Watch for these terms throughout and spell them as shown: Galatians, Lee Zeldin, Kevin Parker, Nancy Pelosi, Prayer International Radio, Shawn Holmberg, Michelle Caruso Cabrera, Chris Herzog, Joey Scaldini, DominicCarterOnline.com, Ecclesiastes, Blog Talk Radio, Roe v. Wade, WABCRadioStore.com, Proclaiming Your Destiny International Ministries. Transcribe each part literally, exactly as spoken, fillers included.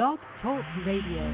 Blog Talk Radio.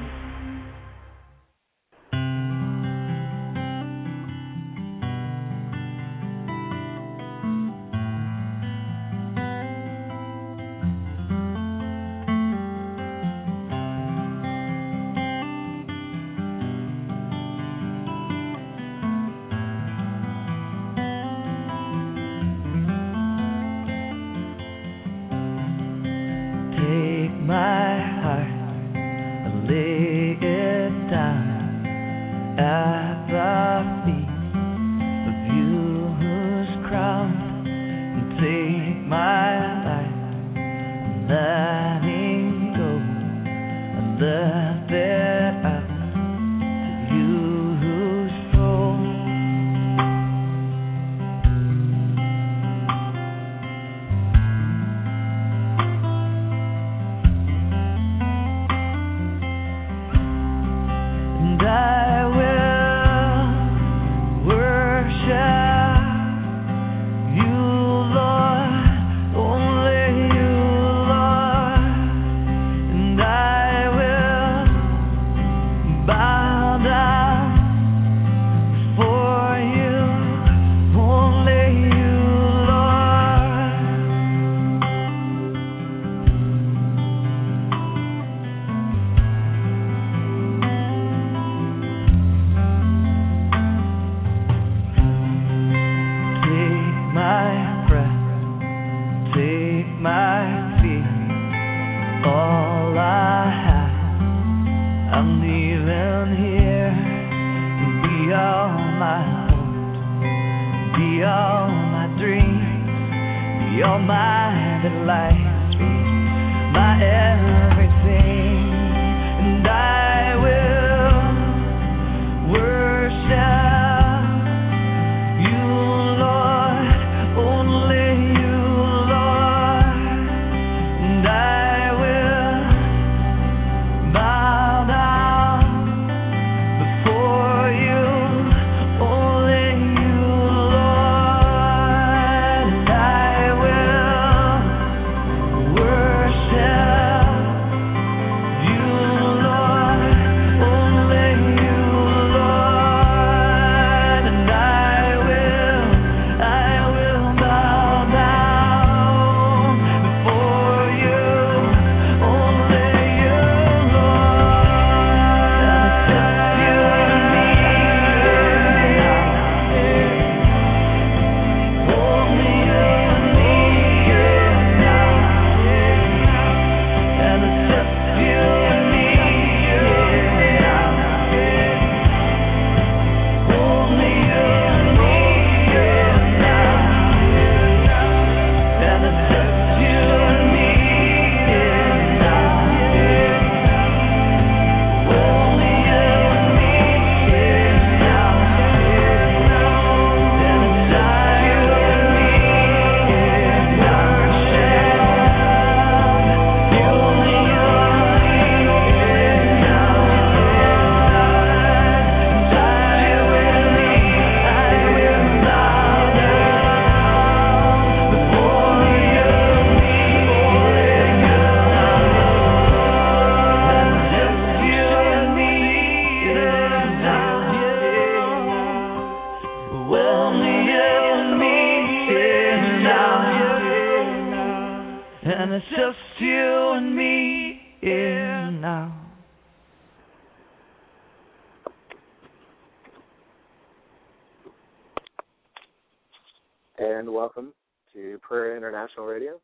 And welcome to Prayer International Radio.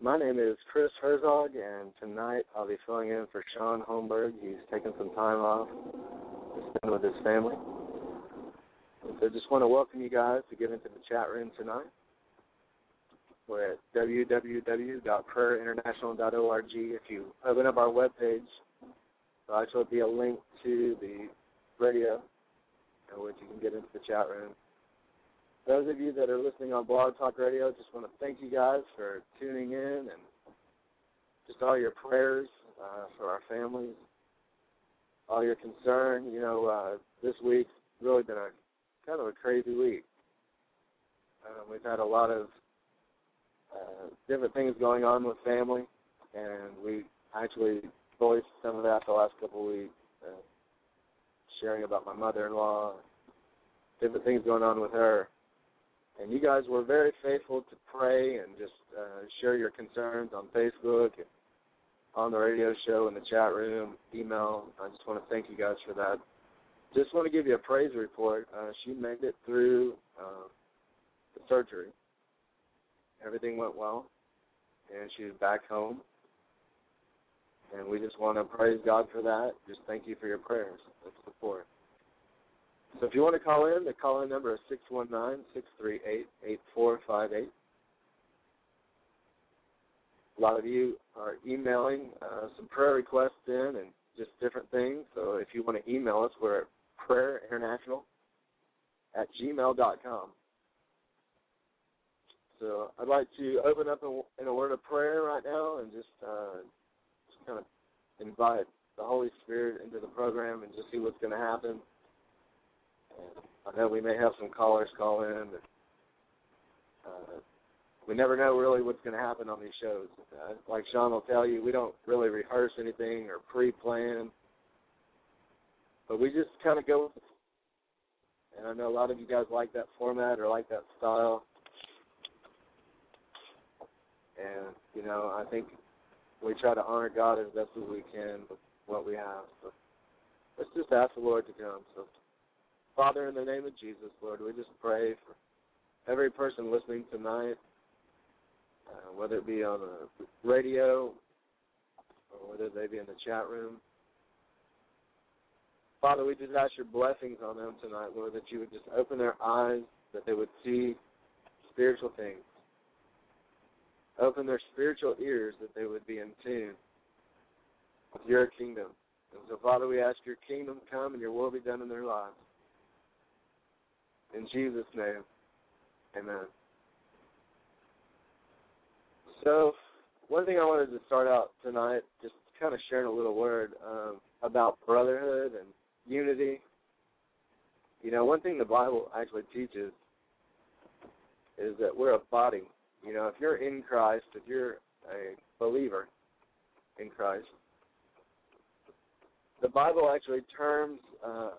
My name is Chris Herzog, and tonight I'll be filling in for Shawn Holmberg. He's taking some time off to spend with his family. So just want to welcome you guys to get into the chat room tonight. We're at w w w dot prayer international dot org. If you open up our webpage, there'll actually be a link to the radio, in which you can get into the chat room. Those of you that are listening on Blog Talk Radio, just want to thank you guys for tuning in and just all your prayers uh, for our families, all your concern. You know, uh, this week's really been a kind of a crazy week. Um, we've had a lot of uh, different things going on with family, and we actually voiced some of that the last couple of weeks, uh, sharing about my mother-in-law, different things going on with her. And you guys were very faithful to pray and just uh, share your concerns on Facebook, on the radio show, in the chat room, email. I just want to thank you guys for that. Just want to give you a praise report. Uh, she made it through uh, the surgery. Everything went well, and she's back home. And we just want to praise God for that. Just thank you for your prayers and support. So if you want to call in, the call-in number is six one nine, six three eight, eight four five eight. A lot of you are emailing uh, some prayer requests in and just different things. So if you want to email us, we're at prayer international at gmail dot com. So I'd like to open up in a word of prayer right now and just, uh, just kind of invite the Holy Spirit into the program and just see what's going to happen. I know we may have some callers call in. But, uh, we never know really what's going to happen on these shows. Uh, like Shawn will tell you, we don't really rehearse anything or pre-plan. But we just kind of go with it. And I know a lot of you guys like that format or like that style. And, you know, I think we try to honor God as best as we can with what we have. So let's just ask the Lord to come. So, Father, in the name of Jesus, Lord, we just pray for every person listening tonight, uh, whether it be on the radio or whether they be in the chat room. Father, we just ask your blessings on them tonight, Lord, that you would just open their eyes, that they would see spiritual things. Open their spiritual ears, that they would be in tune with your kingdom. And so, Father, we ask your kingdom come and your will be done in their lives. In Jesus' name, amen. So one thing I wanted to start out tonight, just kind of sharing a little word um, about brotherhood and unity. You know, one thing the Bible actually teaches is that we're a body. You know, if you're in Christ, if you're a believer in Christ, the Bible actually terms uh,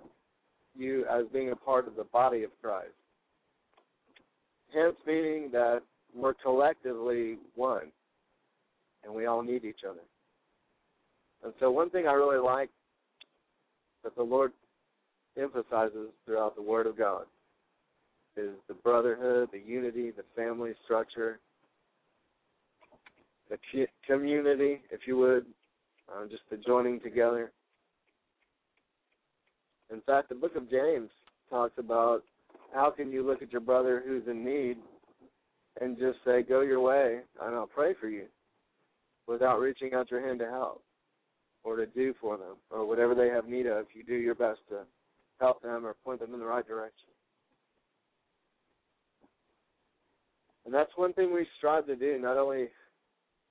you as being a part of the body of Christ. Hence meaning that we're collectively one, and we all need each other. And so one thing I really like that the Lord emphasizes throughout the Word of God is the brotherhood, the unity, the family structure, the community, if you would, uh, just the joining together. In fact, the book of James talks about how can you look at your brother who's in need and just say, go your way, and I'll pray for you, without reaching out your hand to help or to do for them or whatever they have need of. You do your best to help them or point them in the right direction. And that's one thing we strive to do, not only,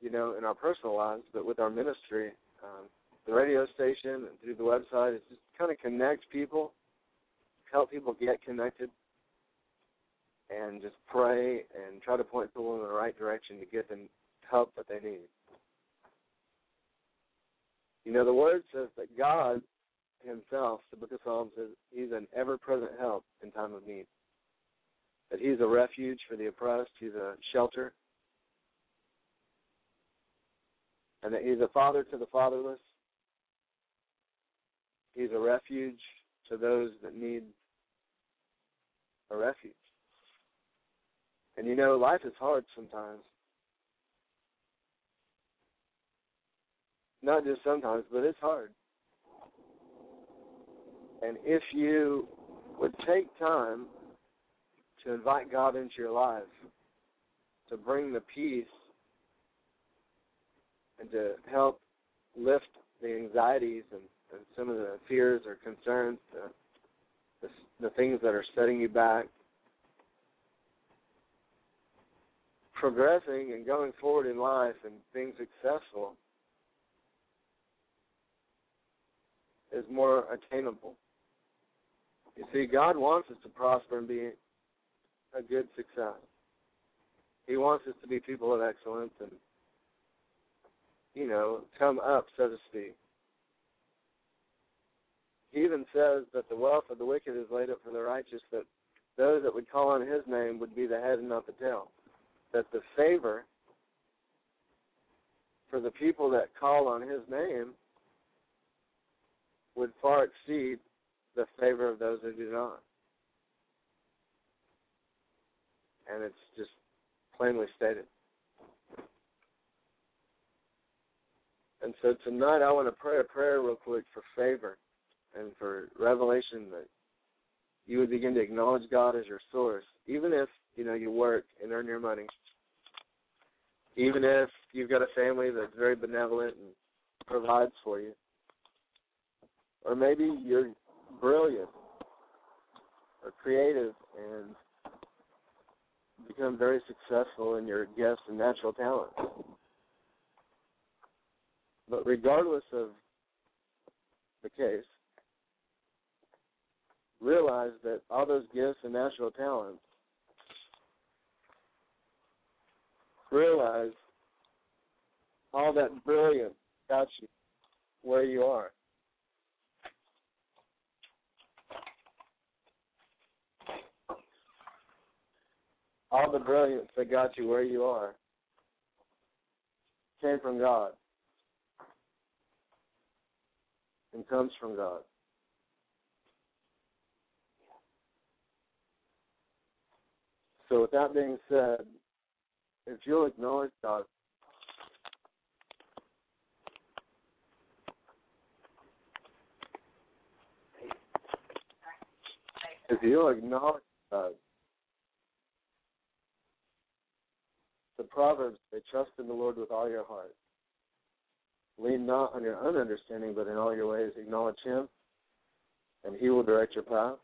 you know, in our personal lives, but with our ministry. Um, the radio station and through the website, it's just kind of connect people, help people get connected, and just pray and try to point people in the right direction to get them help that they need. You know, the Word says that God himself, the book of Psalms says, he's an ever-present help in time of need, that he's a refuge for the oppressed, he's a shelter, and that he's a father to the fatherless. He's a refuge to those that need a refuge. And, you know, life is hard sometimes. Not just sometimes, but it's hard. And if you would take time to invite God into your life, to bring the peace and to help lift the anxieties and And some of the fears or concerns, the, the, the things that are setting you back, progressing and going forward in life and being successful is more attainable. You see, God wants us to prosper and be a good success. He wants us to be people of excellence and you know, come up, so to speak. He even says that the wealth of the wicked is laid up for the righteous, that those that would call on his name would be the head and not the tail, that the favor for the people that call on his name would far exceed the favor of those who do not. And it's just plainly stated. And so tonight I want to pray a prayer real quick for favor and for revelation, that you would begin to acknowledge God as your source, even if, you know, you work and earn your money, even if you've got a family that's very benevolent and provides for you, or maybe you're brilliant or creative and become very successful in your gifts and natural talents. But regardless of the case, realize that all those gifts and natural talents, realize all that brilliance about you, where you are. All the brilliance that got you where you are came from God and comes from God. So with that being said, if you'll acknowledge God, if you'll acknowledge God, the Proverbs say, trust in the Lord with all your heart. Lean not on your own understanding, but in all your ways acknowledge him, and he will direct your paths.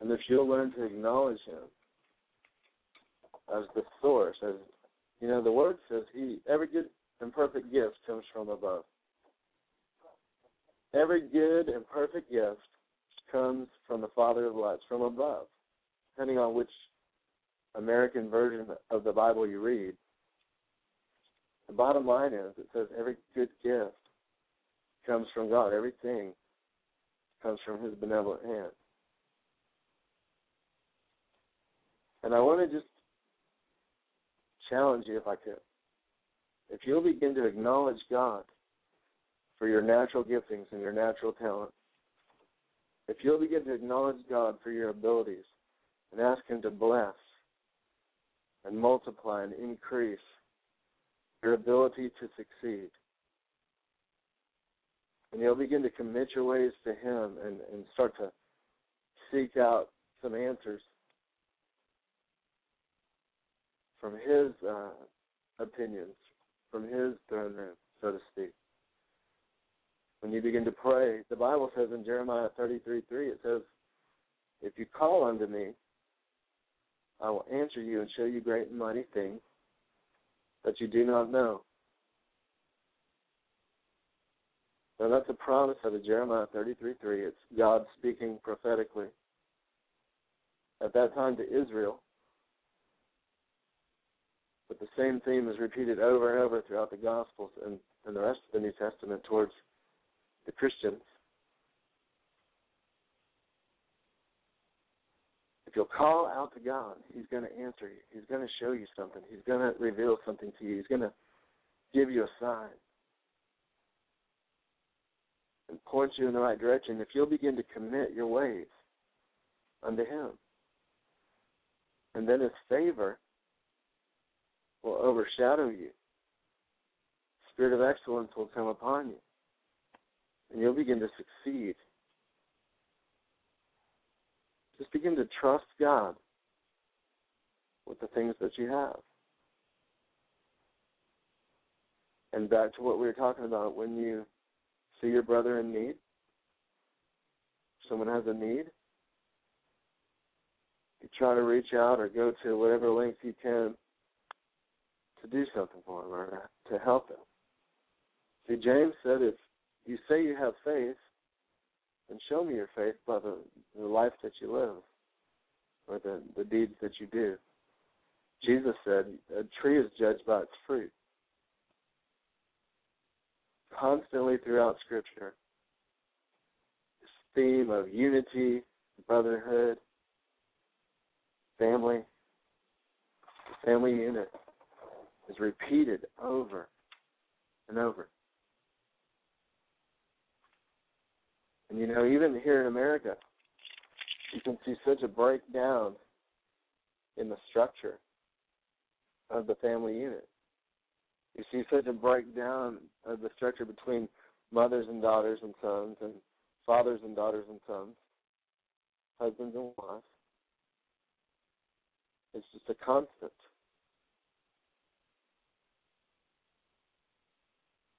And if you'll learn to acknowledge him as the source, as, you know, the word says, he, every good and perfect gift comes from above. Every good and perfect gift comes from the Father of lights, from above, depending on which American version of the Bible you read. The bottom line is, it says every good gift comes from God. Everything comes from his benevolent hand. And I want to just challenge you, if I could. If you'll begin to acknowledge God for your natural giftings and your natural talent, if you'll begin to acknowledge God for your abilities and ask him to bless and multiply and increase your ability to succeed. And you'll begin to commit your ways to him and, and start to seek out some answers from his uh, opinions, from his throne room, so to speak. When you begin to pray, the Bible says in Jeremiah thirty-three three, it says, if you call unto me, I will answer you and show you great and mighty things that you do not know. Now that's a promise out of Jeremiah thirty-three three. It's God speaking prophetically at that time to Israel. But the same theme is repeated over and over throughout the Gospels and, and the rest of the New Testament towards the Christians. You'll call out to God, he's going to answer you. He's going to show you something. He's going to reveal something to you. He's going to give you a sign and point you in the right direction. If you'll begin to commit your ways unto him, and then his favor will overshadow you. Spirit of excellence will come upon you, and you'll begin to succeed. Just begin to trust God with the things that you have. And back to what we were talking about, when you see your brother in need, someone has a need, you try to reach out or go to whatever length you can to do something for them or to help them. See, James said, if you say you have faith, and show me your faith by the, the life that you live or the, the deeds that you do. Jesus said, a tree is judged by its fruit. constantly throughout Scripture, this theme of unity, brotherhood, family, the family unit is repeated over and over. And, you know, even here in America, you can see such a breakdown in the structure of the family unit. You see such a breakdown of the structure between mothers and daughters and sons and fathers and daughters and sons, husbands and wives. It's just a constant.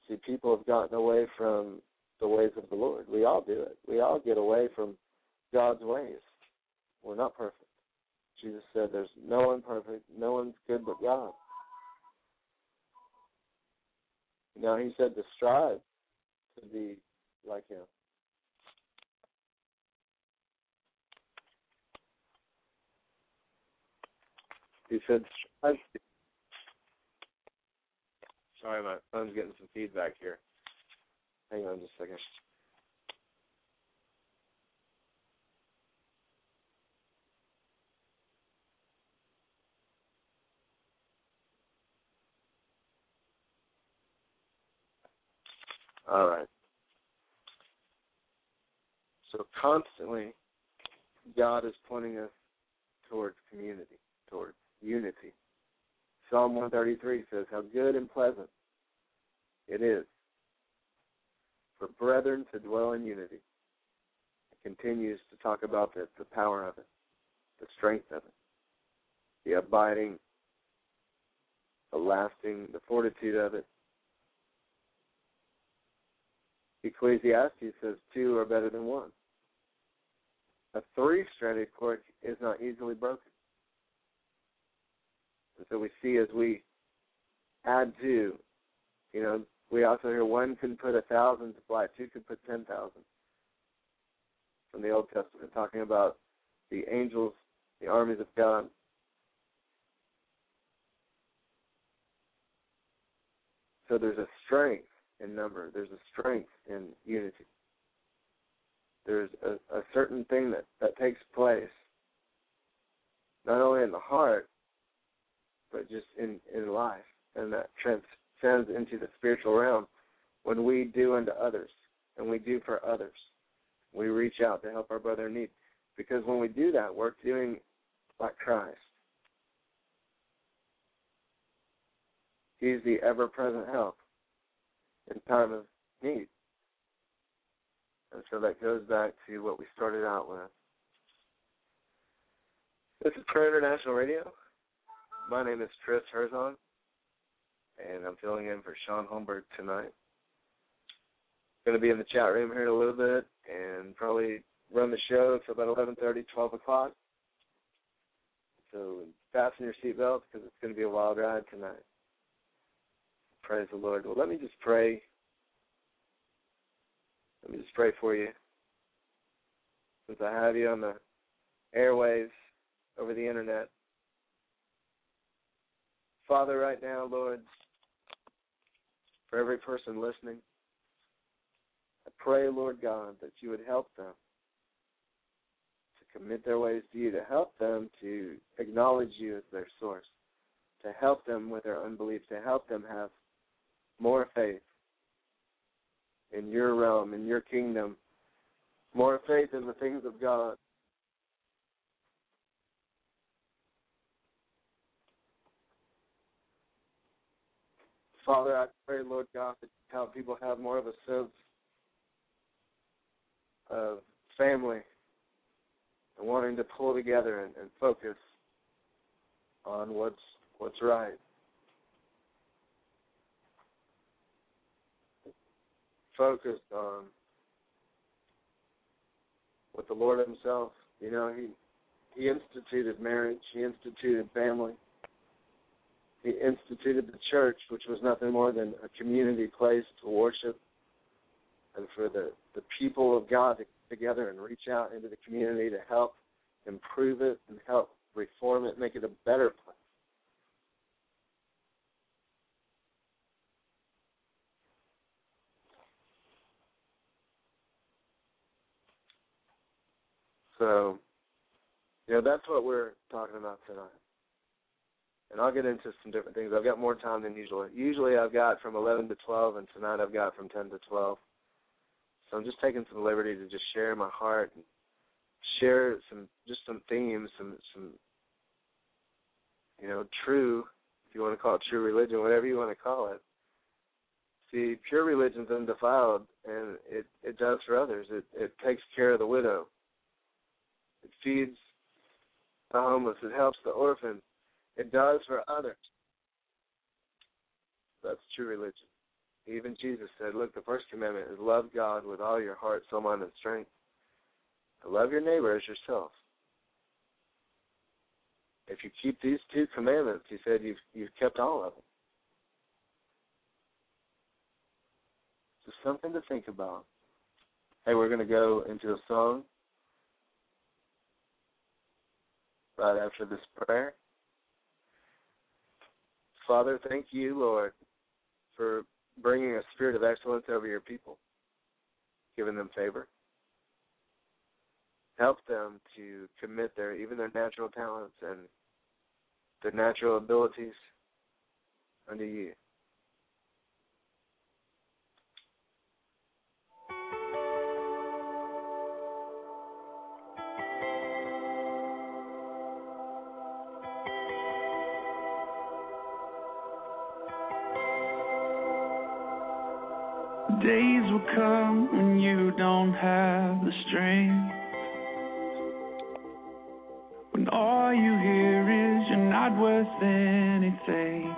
See, people have gotten away from the ways of the Lord. We all do it. We all get away from God's ways. We're not perfect. Jesus said there's no one perfect, no one's good but God. Now he said to strive to be like him. He said strive to. Sorry, my phone's getting some feedback here. Hang on just a second. All right. So constantly, God is pointing us towards community, towards unity. Psalm one thirty-three says, how good and pleasant it is for brethren to dwell in unity. It continues to talk about the, the power of it, the strength of it, the abiding, the lasting, the fortitude of it. Ecclesiastes says two are better than one. A three-stranded cord is not easily broken. And so we see as we add to, you know, we also hear one can put a thousand to flight, two can put ten thousand. From the Old Testament, talking about the angels, the armies of God. So there's a strength in number. There's a strength in unity. There's a, a certain thing that, that takes place, not only in the heart, but just in, in life, and that transcends into the spiritual realm when we do unto others, and we do for others. We reach out to help our brother in need, because when we do that, we're doing like Christ. He's the ever-present help in time of need. And so that goes back to what we started out with. This is Prayer International Radio. My name is Chris Herzog, and I'm filling in for Shawn Holmberg tonight. Going to be in the chat room here in a little bit and probably run the show until about eleven thirty, twelve o'clock. So fasten your seatbelts, because it's going to be a wild ride tonight. Praise the Lord. Well, let me just pray. Let me just pray for you. Since I have you on the airwaves over the internet. Father, right now, Lord, for every person listening, I pray, Lord God, that you would help them to commit their ways to you, to help them to acknowledge you as their source, to help them with their unbelief, to help them have more faith in your realm, in your kingdom, more faith in the things of God. Father, I pray, Lord God, that you help people have more of a sense of family and wanting to pull together and, and focus on what's, what's right. Focused on what the Lord himself, you know, he he instituted marriage, he instituted family, he instituted the church, which was nothing more than a community place to worship and for the, the people of God to get together and reach out into the community to help improve it and help reform it, make it a better place. So, yeah, that's what we're talking about tonight. And I'll get into some different things. I've got more time than usual. Usually I've got from eleven to twelve, and tonight I've got from ten to twelve. So I'm just taking some liberty to just share my heart and share some just some themes, some, some you know, true, if you want to call it true religion, whatever you want to call it. See, pure religion's undefiled, and it, it does for others. It, it takes care of the widow. It feeds the homeless. It helps the orphan. It does for others. That's true religion. Even Jesus said, look, the first commandment is love God with all your heart, soul, mind, and strength. To love your neighbor as yourself. If you keep these two commandments, he said, you've, you've kept all of them. Just something to think about. Hey, we're going to go into a song right after this prayer. Father, thank you, Lord, for bringing a spirit of excellence over your people, giving them favor. Help them to commit their even their natural talents and their natural abilities unto you. Days will come when you don't have the strength, when all you hear is you're not worth anything,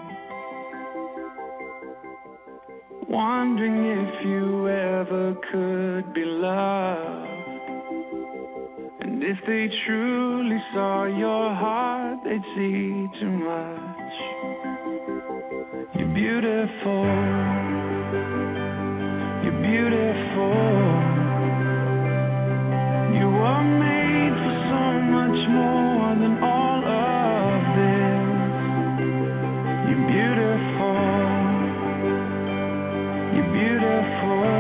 wondering if you ever could be loved. And if they truly saw your heart, they'd see too much. You're beautiful. You're beautiful. You are made for so much more than all of this. You're beautiful. You're beautiful.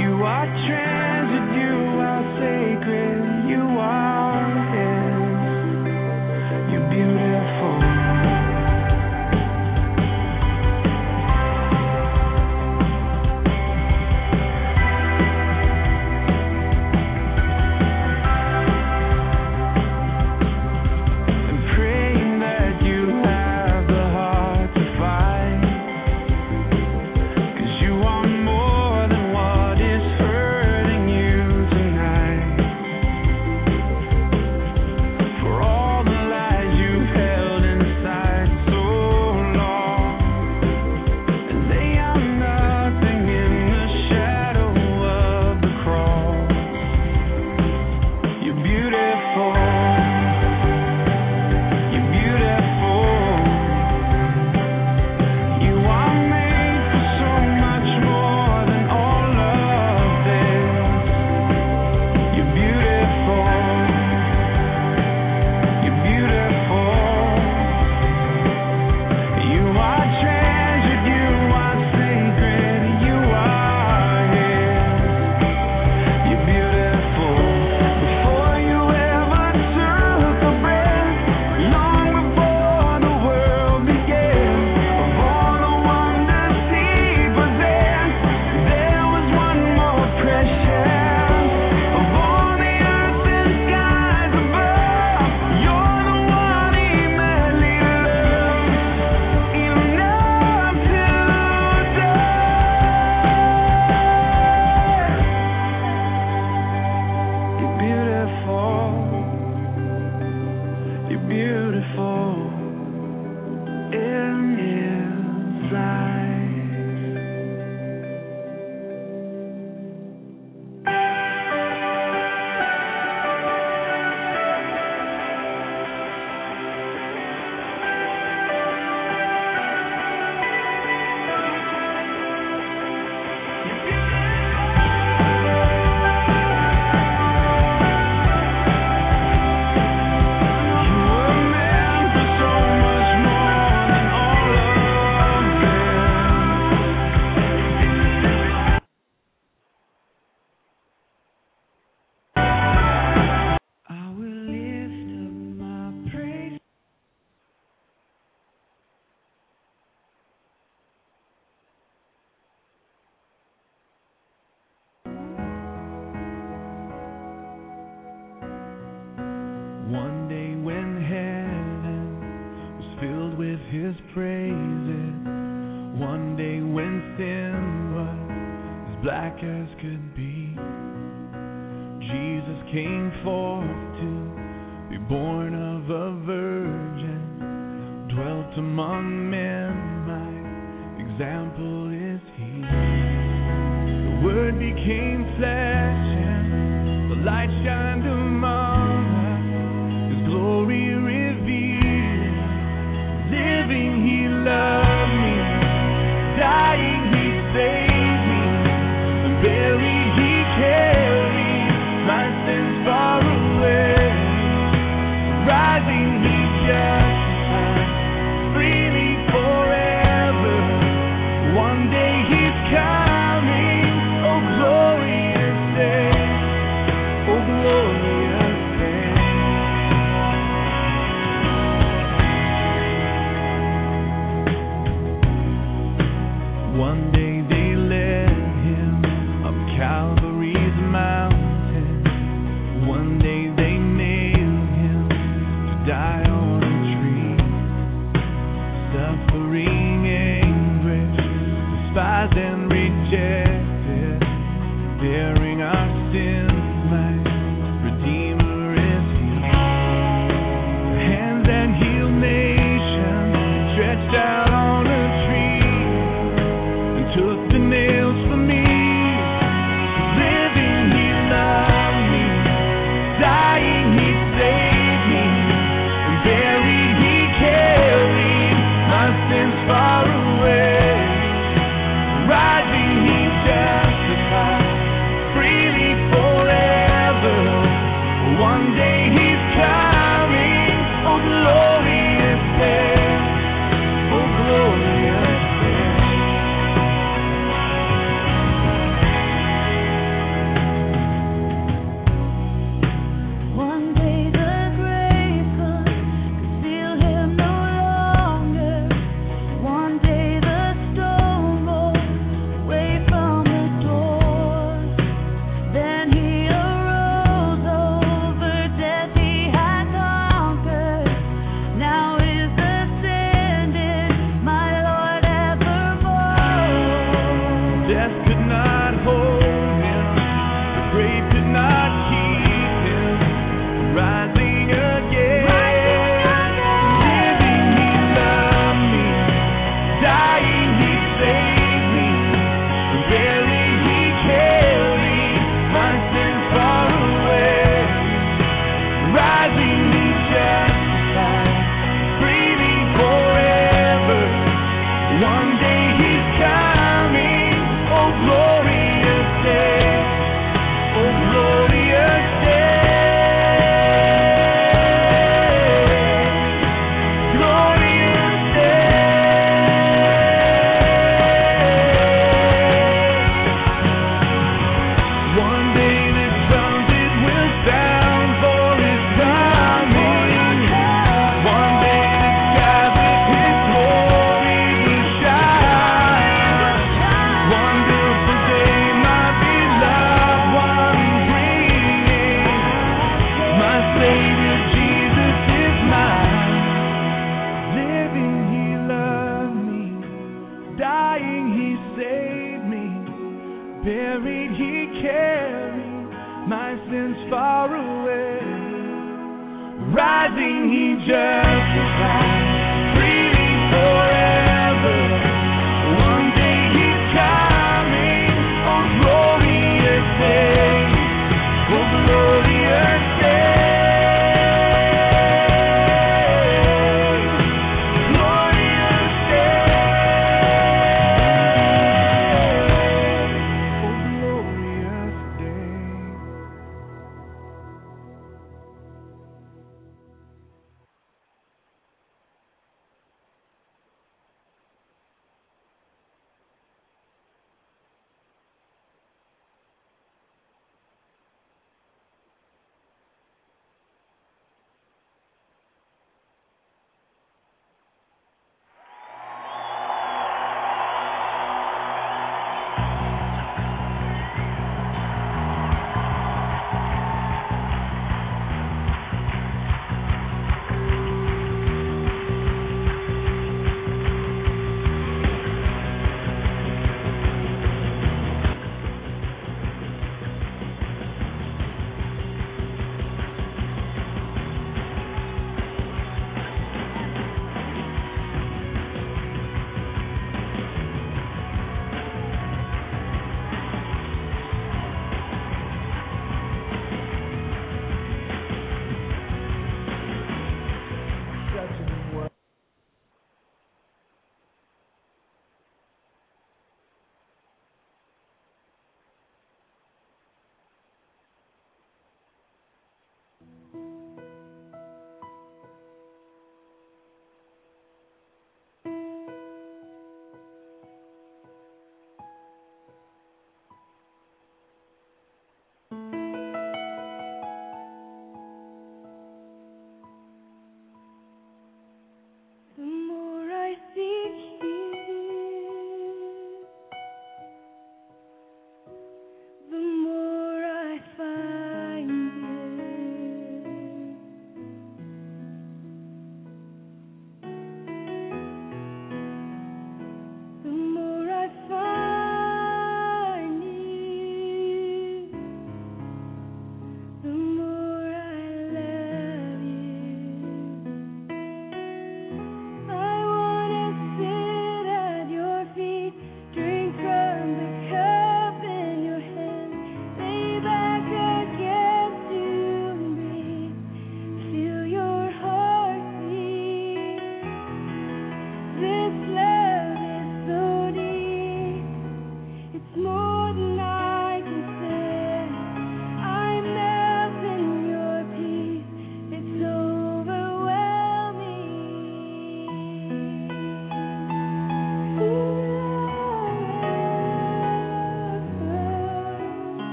You are treasured, you are sacred, you are his. You're beautiful. black as could be. Jesus came forth to be born of a virgin, dwelt among men, my example is he. The word became flesh and the light shined among us, his glory revealed. Living he loved me, dying he saved me, and buried he carried my sins far away. Rising he justified freely forever. One day he's coming, oh glorious day, oh glorious day. One day they led him up Calvary's mountain. One day they nailed him to die on a tree. Suffering, anguish, despised and rejected, bearing our sins, my Redeemer is he. The hand that healed nations stretched out on a tree and took the nails for me. Living he loved me, dying he saved me, and buried he carried my sins far away. Rising he justified freely forever. One day he's coming, oh glorious day, oh glorious day. One day the grave could conceal him no longer. One day the stone rolled away from the door. Then he arose, over death he had conquered. Now is ascended, my Lord evermore. Death could not hold him, the grave could not keep him. Rising again, living he loved me, dying he saved me, buried he carried my sins far away. Rising he justified freely forever. One day he's coming, oh glorious day, oh glorious day, glorious day. One day the drums it will sound for his coming. One day the skies with his glory will shine. Wonderful day, my beloved one bringing. My Savior Jesus is mine. Living he loved me, dying he saved me, buried he carried my sins far away. Rising he justified freely forever. One day he's coming, oh glorious day, oh glorious day, glorious day, oh glorious day.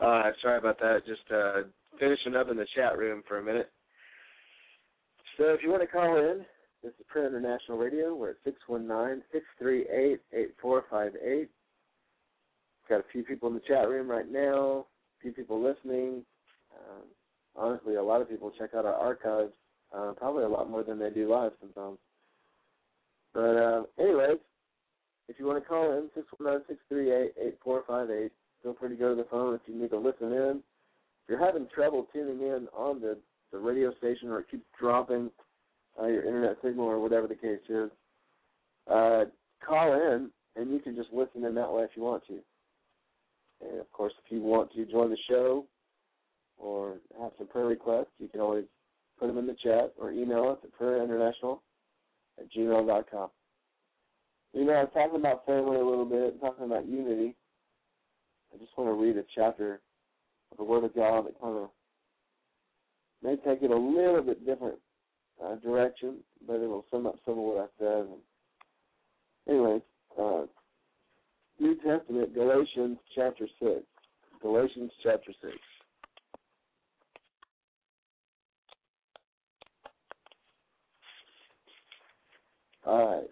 Uh, sorry about that. Just uh, finishing up in the chat room for a minute. So if you want to call in, this is Prayer International Radio. We're at six one nine, six three eight, eight four five eight. Got a few people in the chat room right now, a few people listening. Um, honestly, a lot of people check out our archives, uh, probably a lot more than they do live sometimes. But uh, anyways, if you want to call in, six one nine, six three eight, eight four five eight. Feel free to go to the phone if you need to listen in. If you're having trouble tuning in on the, the radio station or it keeps dropping, uh, your internet signal or whatever the case is, uh, call in, and you can just listen in that way if you want to. And, of course, if you want to join the show or have some prayer requests, you can always put them in the chat or email us at prayerinternational at gmail dot com. You know, I was talking about family a little bit, talking about unity. I just want to read a chapter of the Word of God that kind of may take it a little bit different uh, direction, but it will sum up some of what I said. Anyway, uh, New Testament, Galatians chapter six. Galatians chapter six. All right.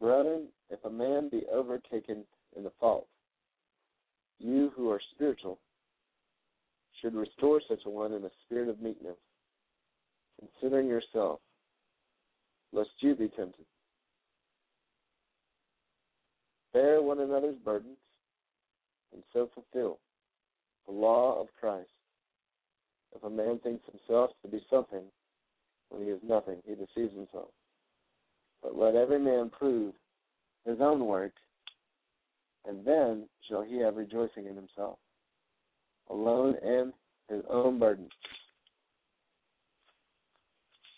Brethren, if a man be overtaken in the fault, you who are spiritual should restore such a one in a spirit of meekness, considering yourself, lest you be tempted. Bear one another's burdens, and so fulfill the law of Christ. If a man thinks himself to be something when he is nothing, he deceives himself. But let every man prove his own work, and then shall he have rejoicing in himself, alone and his own burden.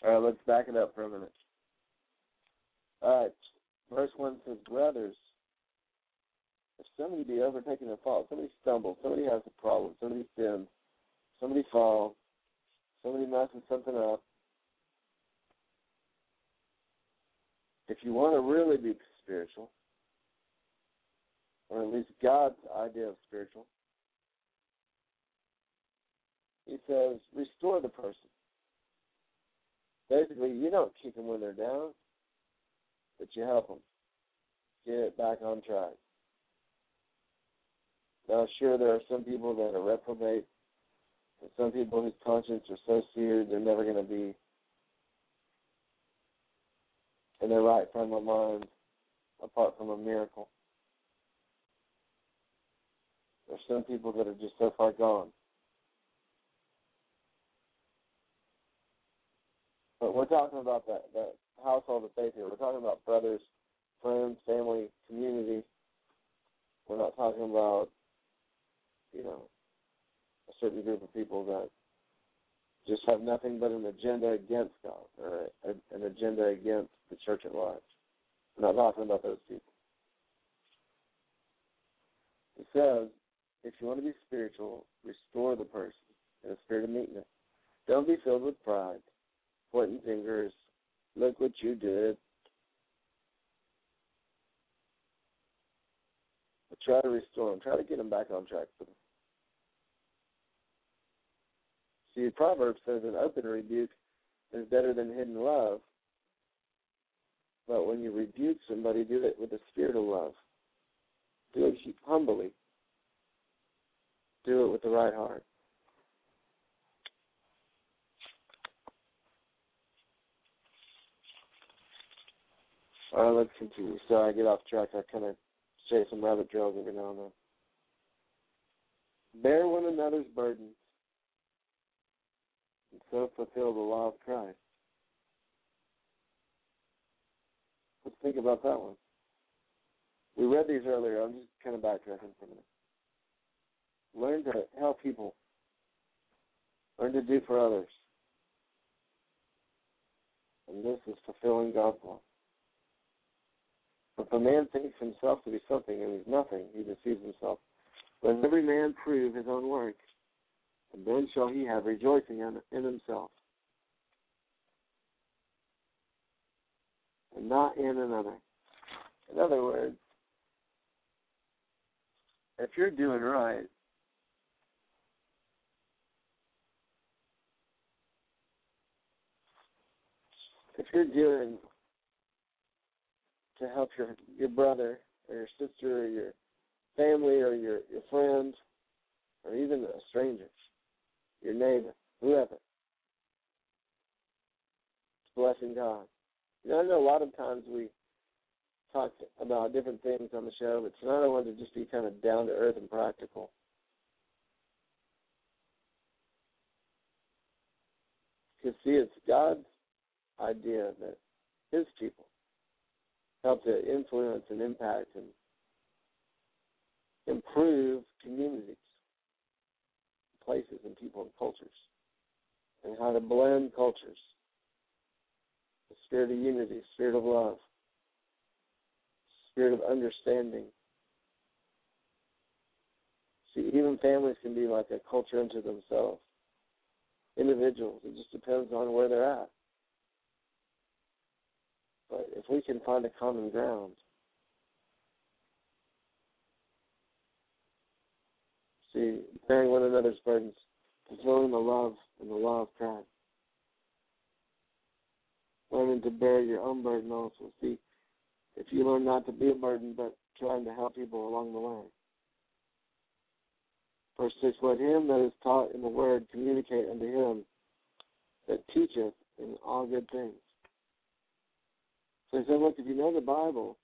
All right, let's back it up for a minute. All right, verse one says, brothers, if somebody be overtaken in fault, somebody stumbles, somebody has a problem, somebody sins, somebody falls, somebody messes something up, if you want to really be spiritual, or at least God's idea of spiritual, he says, restore the person. Basically, you don't kick them when they're down, but you help them get back on track. Now, sure, there are some people that are reprobate, and some people whose conscience are so seared they're never going to be in their right frame of mind, apart from a miracle. There's some people that are just so far gone. But we're talking about that, that household of faith here. We're talking about brothers, friends, family, community. We're not talking about, you know, a certain group of people that just have nothing but an agenda against God or a, an agenda against the church at large. We're not talking about those people. It says, if you want to be spiritual, restore the person in a spirit of meekness. Don't be filled with pride, pointing fingers, look what you did. But try to restore them. Try to get them back on track for them. See, Proverbs says an open rebuke is better than hidden love. But when you rebuke somebody, do it with a spirit of love. Do it humbly. Do it with the right heart. All right, let's continue. Sorry, I get off track. I kind of chase some rabbit trails every now and then. Bear one another's burdens, and so fulfill the law of Christ. Let's think about that one. We read these earlier. I'm just kind of backtracking for a minute. Learn to help people. Learn to do for others. And this is fulfilling God's law. If a man thinks himself to be something and he's nothing, he deceives himself. Let every man prove his own work, and then shall he have rejoicing in himself, and not in another. In other words, if you're doing right, if you're doing to help your, your brother or your sister or your family or your, your friend or even a stranger, your neighbor, whoever, it's blessing God. You know, I know a lot of times we talk about different things on the show, but tonight I wanted to just be kind of down to earth and practical. You see, it's God's idea that his people help to influence and impact and improve communities, places, and people and cultures, and how to blend cultures. The spirit of unity, spirit of love, spirit of understanding. See, even families can be like a culture unto themselves. Individuals, it just depends on where they're at. But if we can find a common ground, see, bearing one another's burdens, fulfilling the love and the law of God, learning to bear your own burden also. See, if you learn not to be a burden, but trying to help people along the way. Verse six, let him that is taught in the word communicate unto him that teacheth in all good things. So he said, look, if you know the Bible,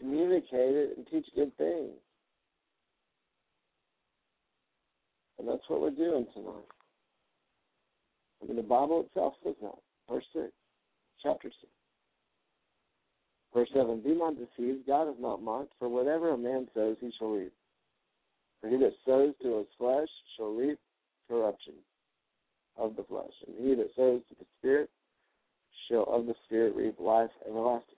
communicate it and teach good things. And that's what we're doing tonight. I mean, the Bible itself says that. Verse six, chapter six. Verse seven, be not deceived, God is not mocked, for whatever a man sows, he shall reap. For he that sows to his flesh shall reap corruption of the flesh. And he that sows to the Spirit shall of the Spirit reap life everlasting.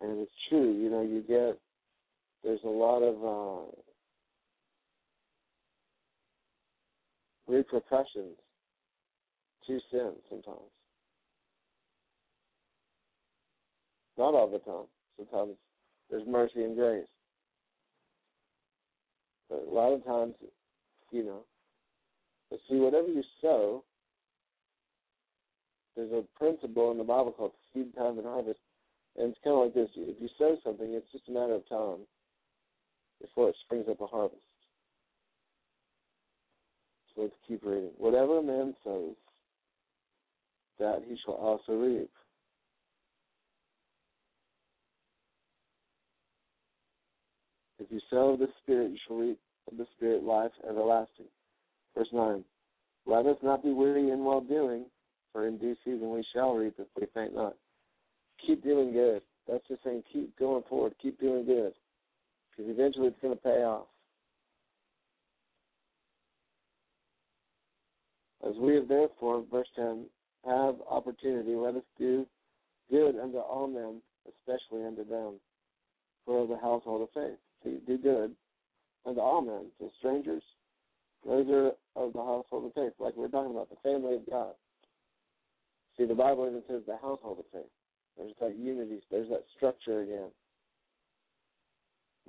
And it's true, you know, you get, there's a lot of uh, repercussions to sin sometimes. Not all the time. Sometimes there's mercy and grace. But a lot of times, you know, but see, whatever you sow, there's a principle in the Bible called seed time and harvest. And it's kind of like this. If you sow something, it's just a matter of time before it springs up a harvest. So let's keep reading. Whatever a man sows, that he shall also reap. If you sow of the Spirit, you shall reap of the Spirit life everlasting. Verse nine, let us not be weary in well-doing, for in due season we shall reap if we faint not. Keep doing good. That's just saying keep going forward. Keep doing good, because eventually it's going to pay off. As we have therefore, verse ten, have opportunity, let us do good unto all men, especially unto them, for the household of faith. Do good unto all men, to strangers, those are of the household of faith, like we're talking about, the family of God. See, the Bible even says the household of faith. There's that unity, there's that structure again.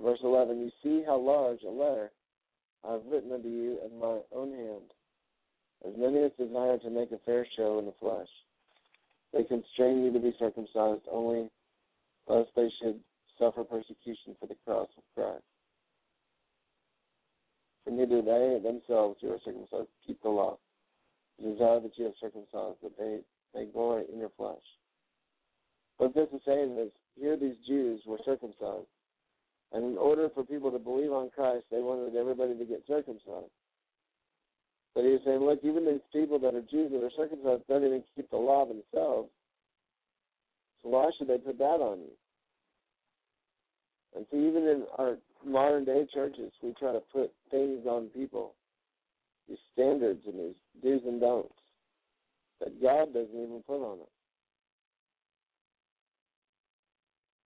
Verse eleven, you see how large a letter I have written unto you in my own hand, as many as desire to make a fair show in the flesh. They constrain you to be circumcised, only lest they should suffer persecution for the cross of Christ. For neither they themselves who are circumcised keep the law. Desire that you are circumcised, that they may glory in your flesh. But this is saying is, here these Jews were circumcised, and in order for people to believe on Christ, they wanted everybody to get circumcised. But he was saying, look, even these people that are Jews that are circumcised don't even keep the law themselves, so why should they put that on you? And see, even in our modern-day churches, we try to put things on people, these standards and these do's and don'ts, that God doesn't even put on it.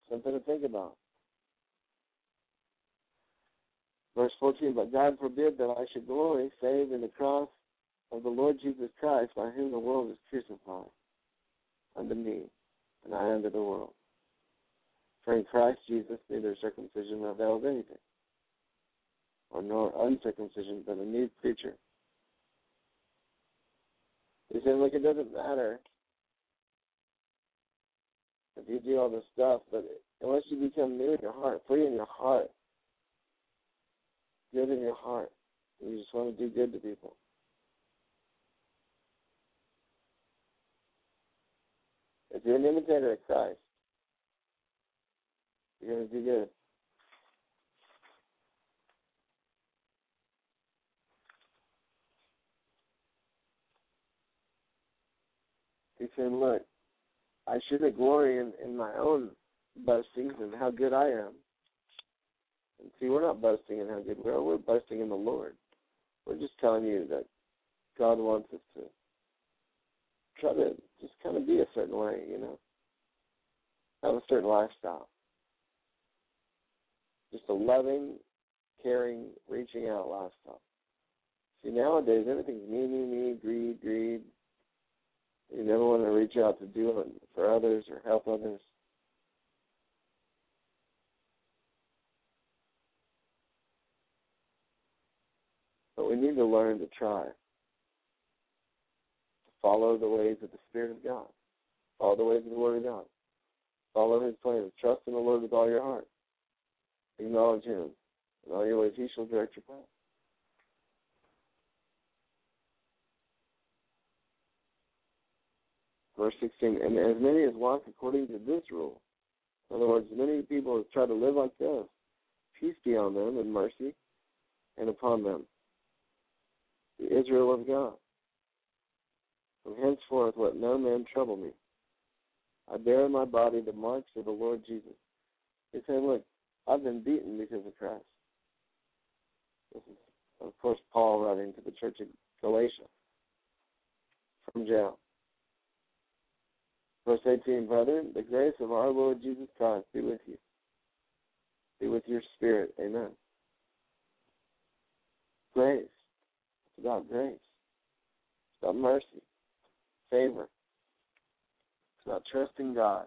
Something to think about. Verse fourteen, but God forbid that I should glory, save in the cross of the Lord Jesus Christ, by whom the world is crucified unto me, and I unto the world. For in Christ Jesus neither circumcision avails anything, or nor uncircumcision, but a new creature. He said, look, it doesn't matter if you do all this stuff, but unless you become new in your heart, free in your heart, good in your heart, and you just want to do good to people. If you're an imitator of Christ, you're going to do good. He said, look, I shouldn't glory in, in my own boastings and how good I am. And see, we're not boasting in how good we are. We're boasting in the Lord. We're just telling you that God wants us to try to just kind of be a certain way, you know, have a certain lifestyle. Just a loving, caring, reaching out lifestyle. See, nowadays, everything's me, me, me, greed, greed. You never want to reach out to do it for others or help others. But we need to learn to try to follow the ways of the Spirit of God, follow the ways of the Word of God, follow His plans, trust in the Lord with all your heart, acknowledge Him, in all your ways He shall direct your path. Verse sixteen, and as many as walk according to this rule. In other words, many people have tried to live like this. Peace be on them and mercy and upon them. The Israel of God. From henceforth let no man trouble me. I bear in my body the marks of the Lord Jesus. He said, look, I've been beaten because of Christ. This is, of course, Paul writing to the church of Galatia from jail. Verse eighteen, brethren, the grace of our Lord Jesus Christ be with you. Be with your spirit. Amen. Grace. It's about grace. It's about mercy. Favor. It's about trusting God.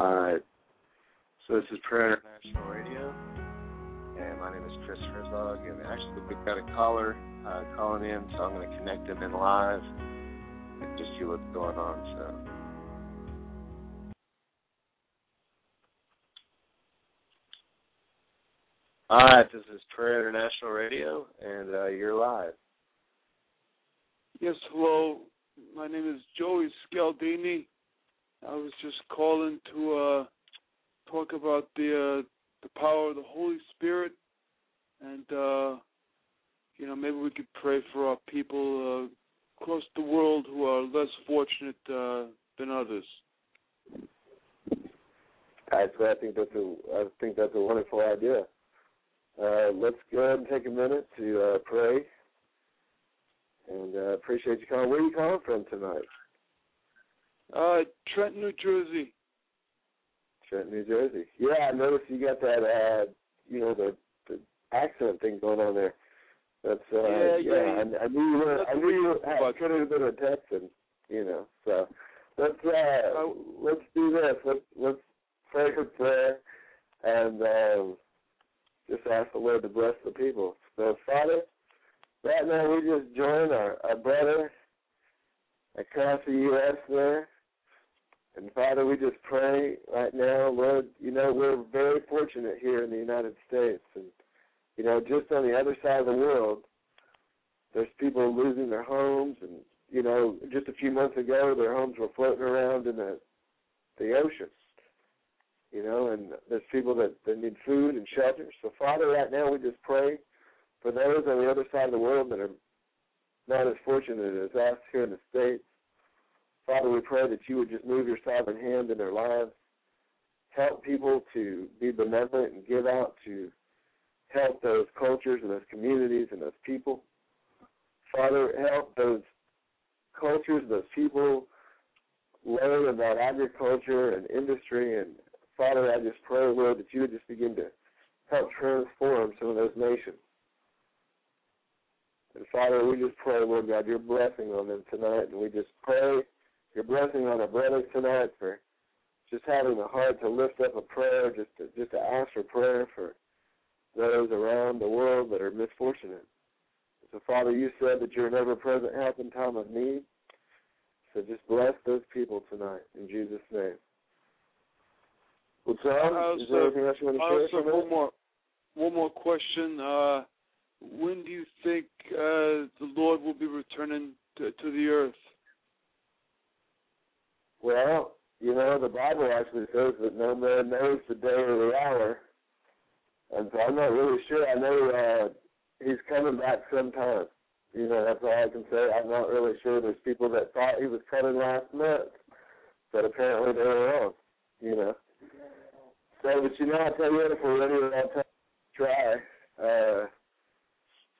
Uh, so this is Prayer International Radio, and my name is Chris Herzog, and actually we've got a caller uh, calling in, so I'm going to connect him in live and just see what's going on. So. All right, this is Prayer International Radio, and uh, you're live. Yes, hello. My name is Joey Scaldini. I was just calling to uh, talk about the uh, the power of the Holy Spirit, and uh, you know, maybe we could pray for our people uh, across the world who are less fortunate uh, than others. I think that's a I think that's a wonderful idea. Uh, let's go ahead and take a minute to uh, pray, and uh, appreciate you calling. Where are you calling from tonight? Uh, Trenton, New Jersey. Trenton, New Jersey. Yeah, I noticed you got that, uh, you know, the, the accent thing going on there. That's uh, yeah, yeah. yeah. I, I knew you were. I knew you were, could have been a Texan, you know. So let's uh, let's do this. Let's let's pray for prayer, and. Um, Just ask the Lord to bless the people. So, Father, right now we just join our, our brother across the U S there. And, Father, we just pray right now, Lord, you know, we're very fortunate here in the United States. And, you know, just on the other side of the world, there's people losing their homes. And, you know, just a few months ago, their homes were floating around in the, the ocean. You know, and there's people that, that need food and shelter. So, Father, right now we just pray for those on the other side of the world that are not as fortunate as us here in the States. Father, we pray that you would just move your sovereign hand in their lives, help people to be benevolent and give out to help those cultures and those communities and those people. Father, help those cultures, those people learn about agriculture and industry and Father, I just pray, Lord, that you would just begin to help transform some of those nations. And, Father, we just pray, Lord God, your blessing on them tonight. And we just pray your blessing on our brothers tonight for just having the heart to lift up a prayer, just to, just to ask for prayer for those around the world that are misfortunate. So, Father, you said that you're an ever-present help in time of need. So just bless those people tonight in Jesus' name. Well, Tom, is there anything else you want to say? Also, one more, one more question. Uh, when do you think uh, the Lord will be returning to, to the earth? Well, you know, the Bible actually says that no man knows the day or the hour. And so I'm not really sure. I know uh, he's coming back sometime. You know, that's all I can say. I'm not really sure. There's people that thought he was coming last month, but apparently they were wrong, you know. So, but you know, I'll tell you what, if we're ready without time to try, uh,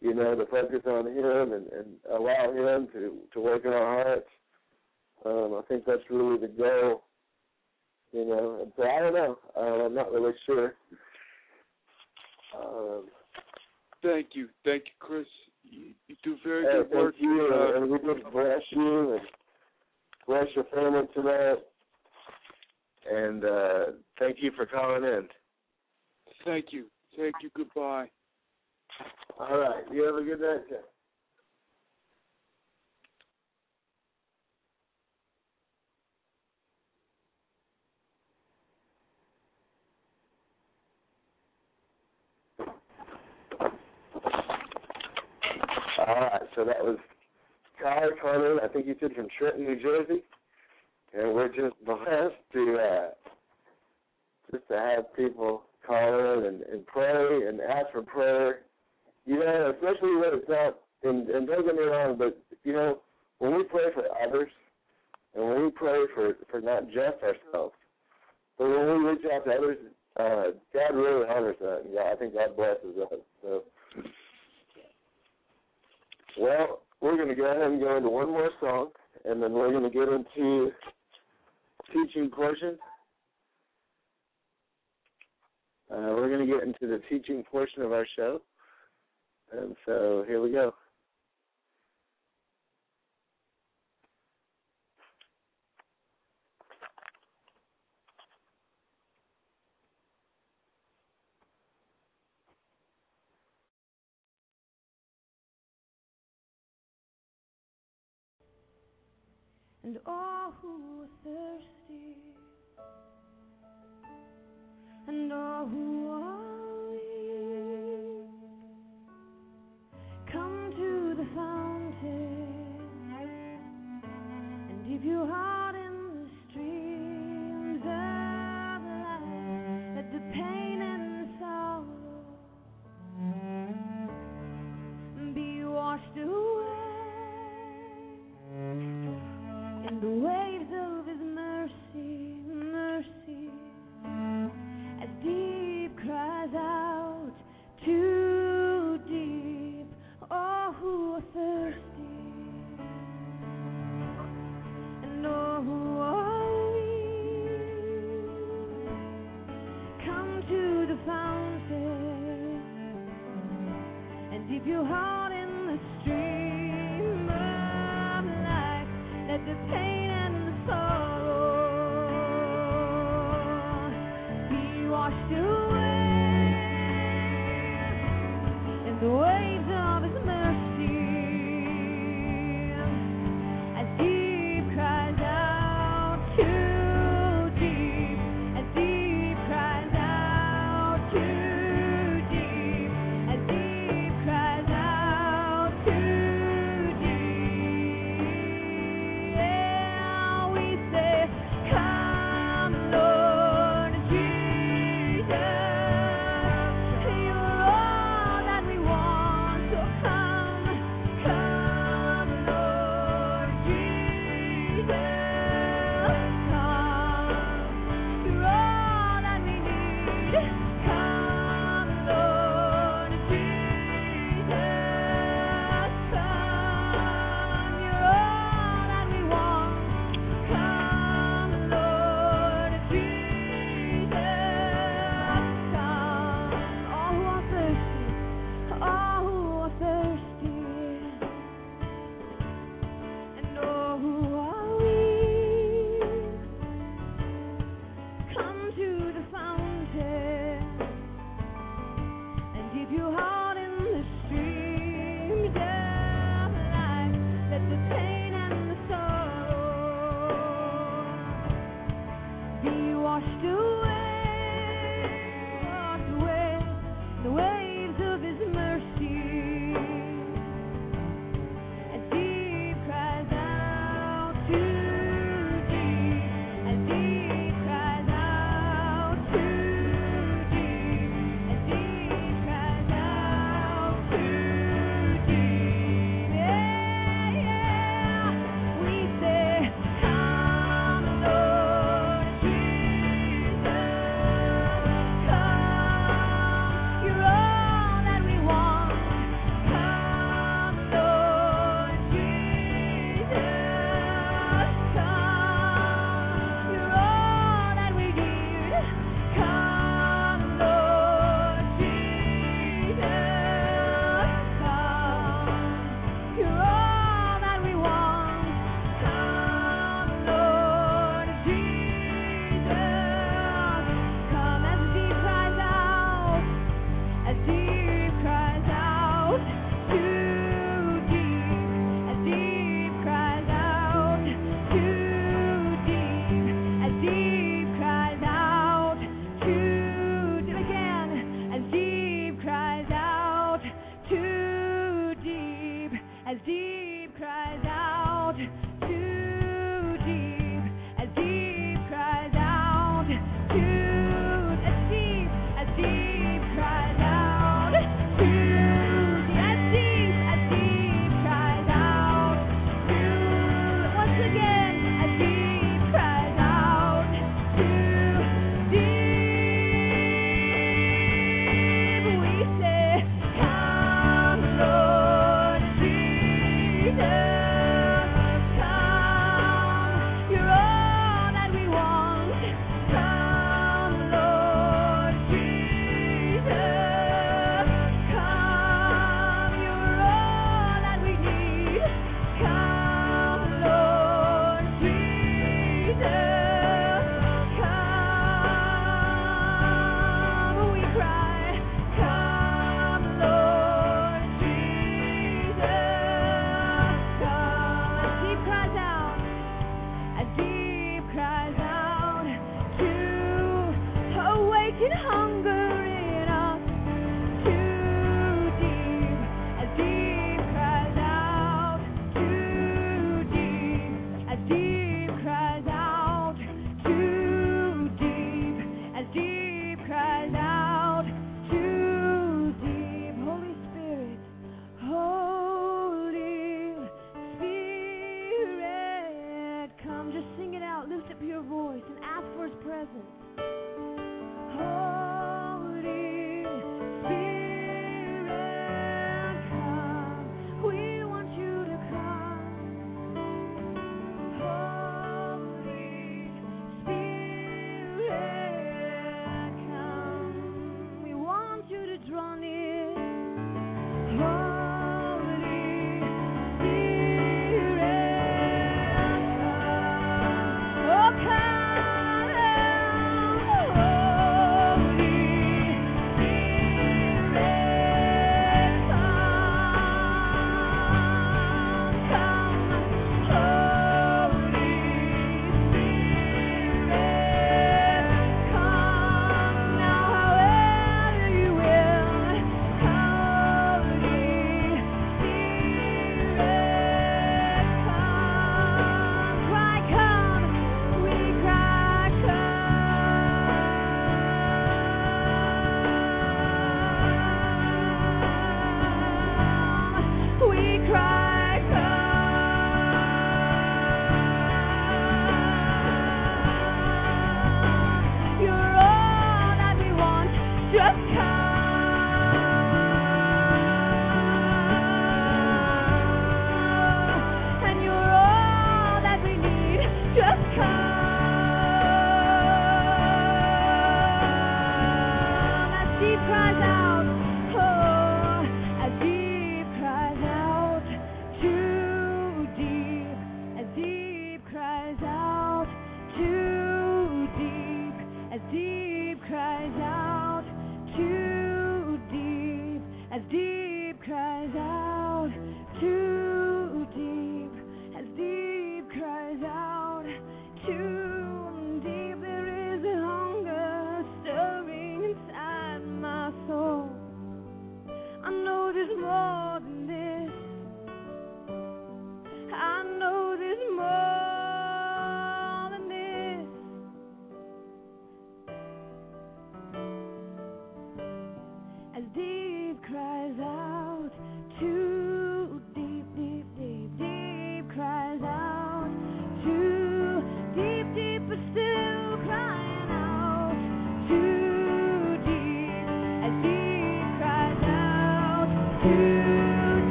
you know, to focus on him and, and allow him to, to work in our hearts, um, I think that's really the goal, you know. And so I don't know. Uh, I'm not really sure. Um, thank you. Thank you, Chris. You, you do very good work. Thank you, uh, and we just bless you and bless your family tonight. And uh, thank you for calling in. Thank you. Thank you. Goodbye. All right. You have a good night, Jeff. All right. So that was Kyle calling in. I think you said from Trenton, New Jersey. And we're just blessed to uh, just to have people call in and, and pray and ask for prayer. You know, especially when it's not, and, and don't get me wrong, but, you know, when we pray for others and when we pray for, for not just ourselves, but when we reach out to others, uh, God really honors that. And God, I think God blesses us. So, well, we're going to go ahead and go into one more song, and then we're going to get into teaching portion. Uh, we're going to get into the teaching portion of our show. And so here we go. and all who are thirsty, and all who are weak, come to the fountain, and if you are yeah.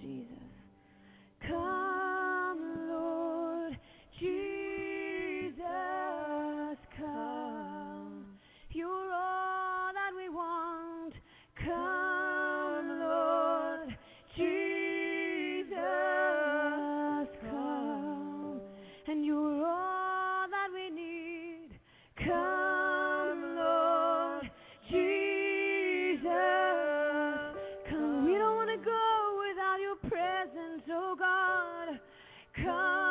Jesus. Come, Lord Jesus, come. You're all that we want. Come, Lord Jesus, come. And you're all that we need. Come, Lord Jesus, come. We don't want to go without your presence, oh God. Come.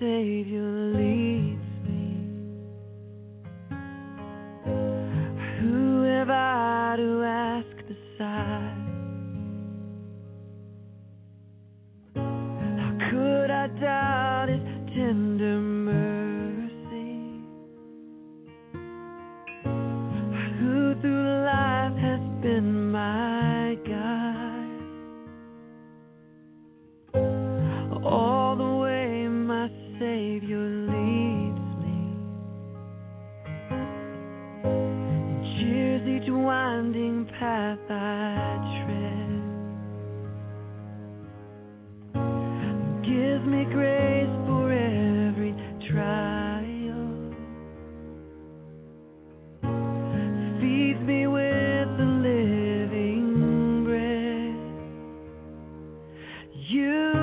Savior leads me, who have I to ask besides? How could I doubt His tender mercy? Who through life has been my guide? All Savior leads me, cheers each winding path I tread, gives me grace for every trial, feeds me with the living bread. You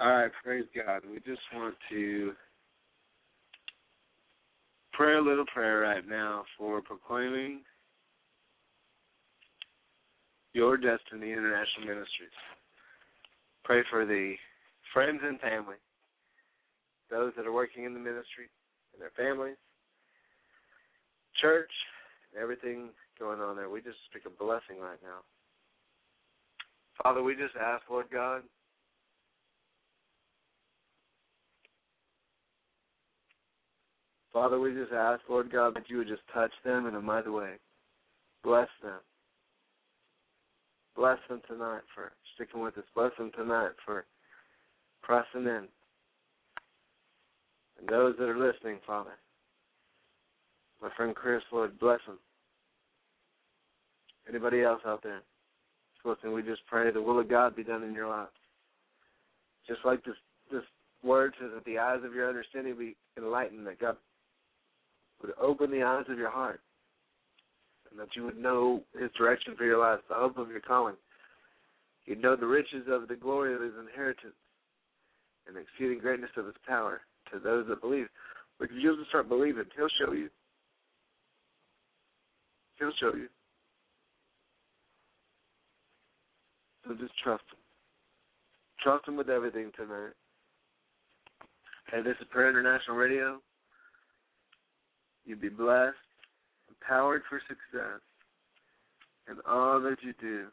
All right, praise God. We just want to pray a little prayer right now for Proclaiming Your Destiny International Ministries. Pray for the friends and family, those that are working in the ministry and their families, church, and everything going on there. We just speak a blessing right now. Father, we just ask, Lord God, Father, we just ask, Lord God, that you would just touch them in a mighty way. Bless them. Bless them tonight for sticking with us. Bless them tonight for pressing in. And those that are listening, Father, my friend Chris, Lord, bless them. Anybody else out there listening, we just pray the will of God be done in your life. Just like this, this word says that the eyes of your understanding be enlightened, that God would open the eyes of your heart and that you would know his direction for your life, the hope of your calling. You'd know the riches of the glory of his inheritance and the exceeding greatness of his power to those that believe. But if you just start believing, he'll show you. He'll show you. So just trust him. Trust him with everything tonight. Hey, this is Prayer International Radio. You'll be blessed, empowered for success in all that you do.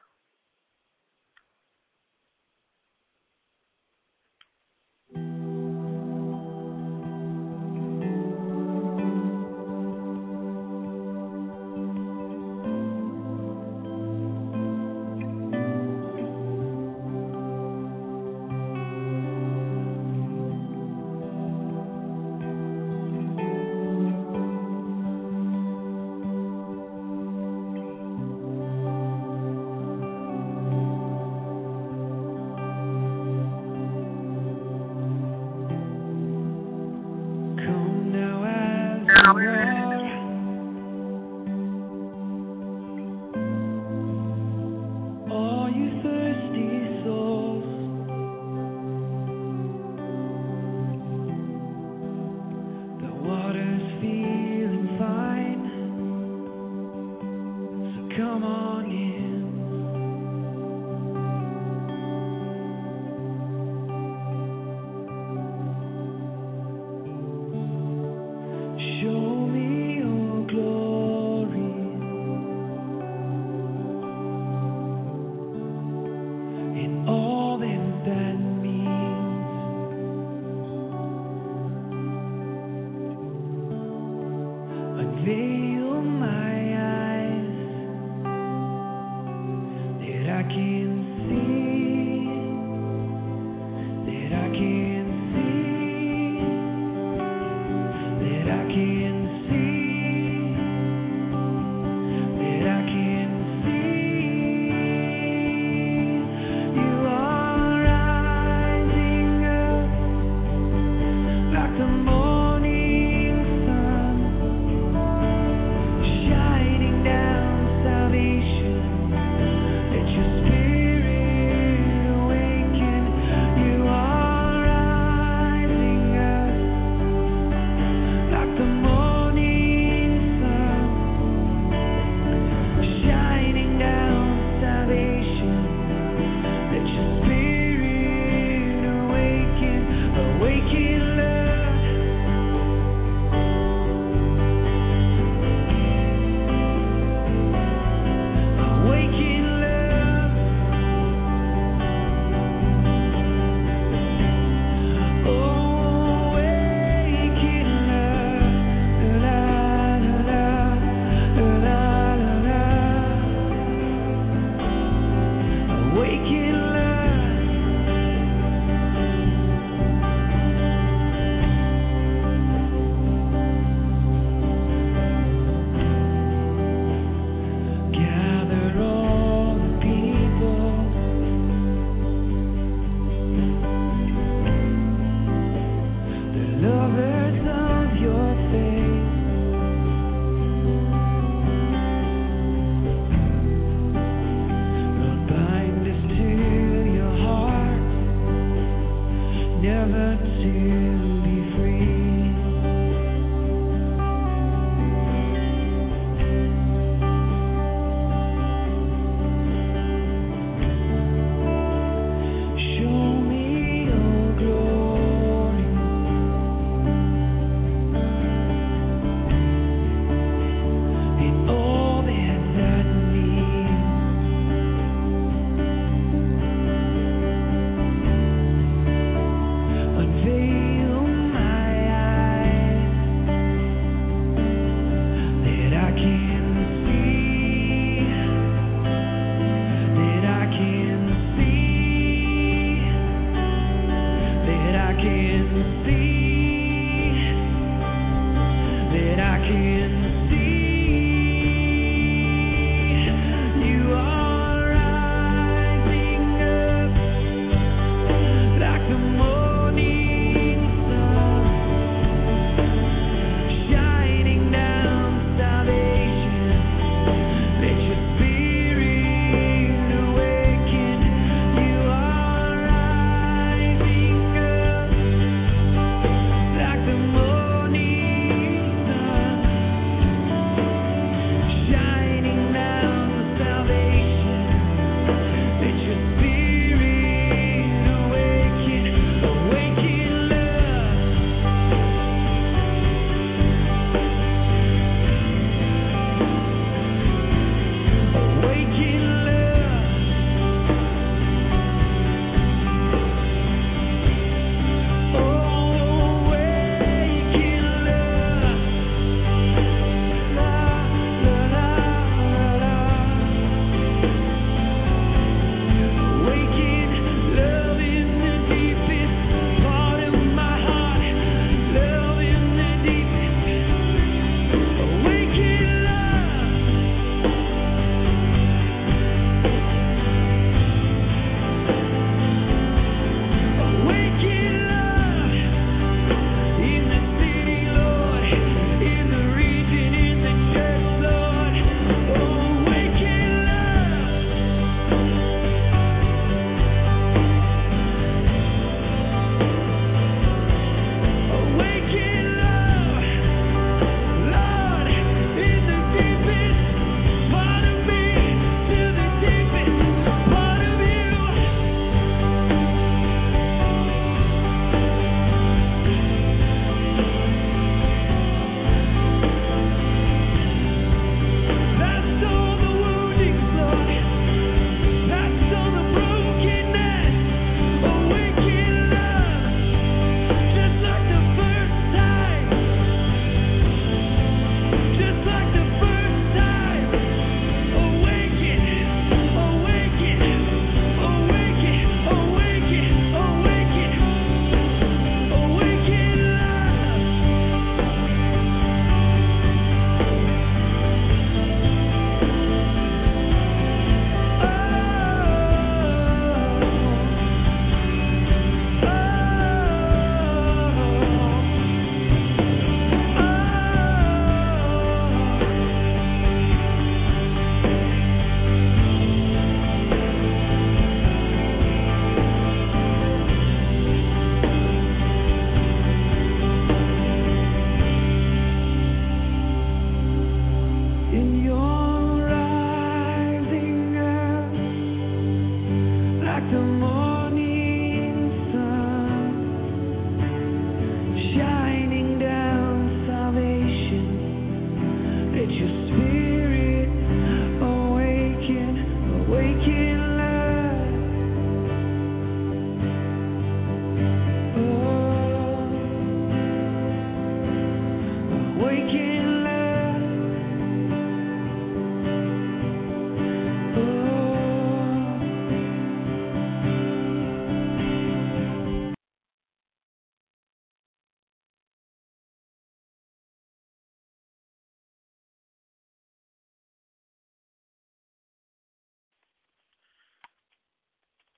Hey.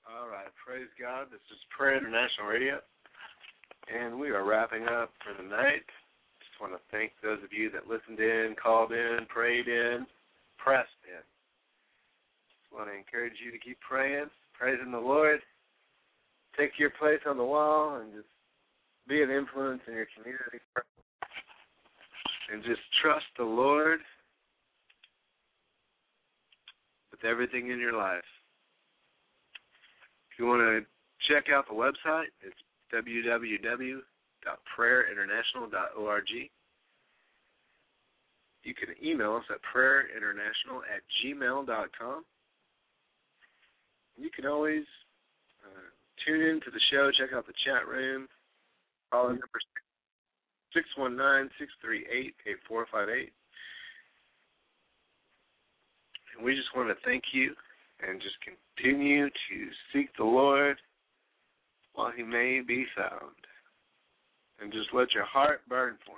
All right, praise God. This is Prayer International Radio, and we are wrapping up for the night. Just want to thank those of you that listened in, called in, prayed in, pressed in. Just want to encourage you to keep praying, praising the Lord. Take your place on the wall and just be an influence in your community. And just trust the Lord with everything in your life. If you want to check out the website, it's w w w dot prayer international dot org. You can email us at prayer international at gmail dot com. You can always uh, tune in to the show, check out the chat room, call in number six one nine, six three eight, eight four five eight. And we just want to thank you. And just continue to seek the Lord while he may be found. And just let your heart burn for him.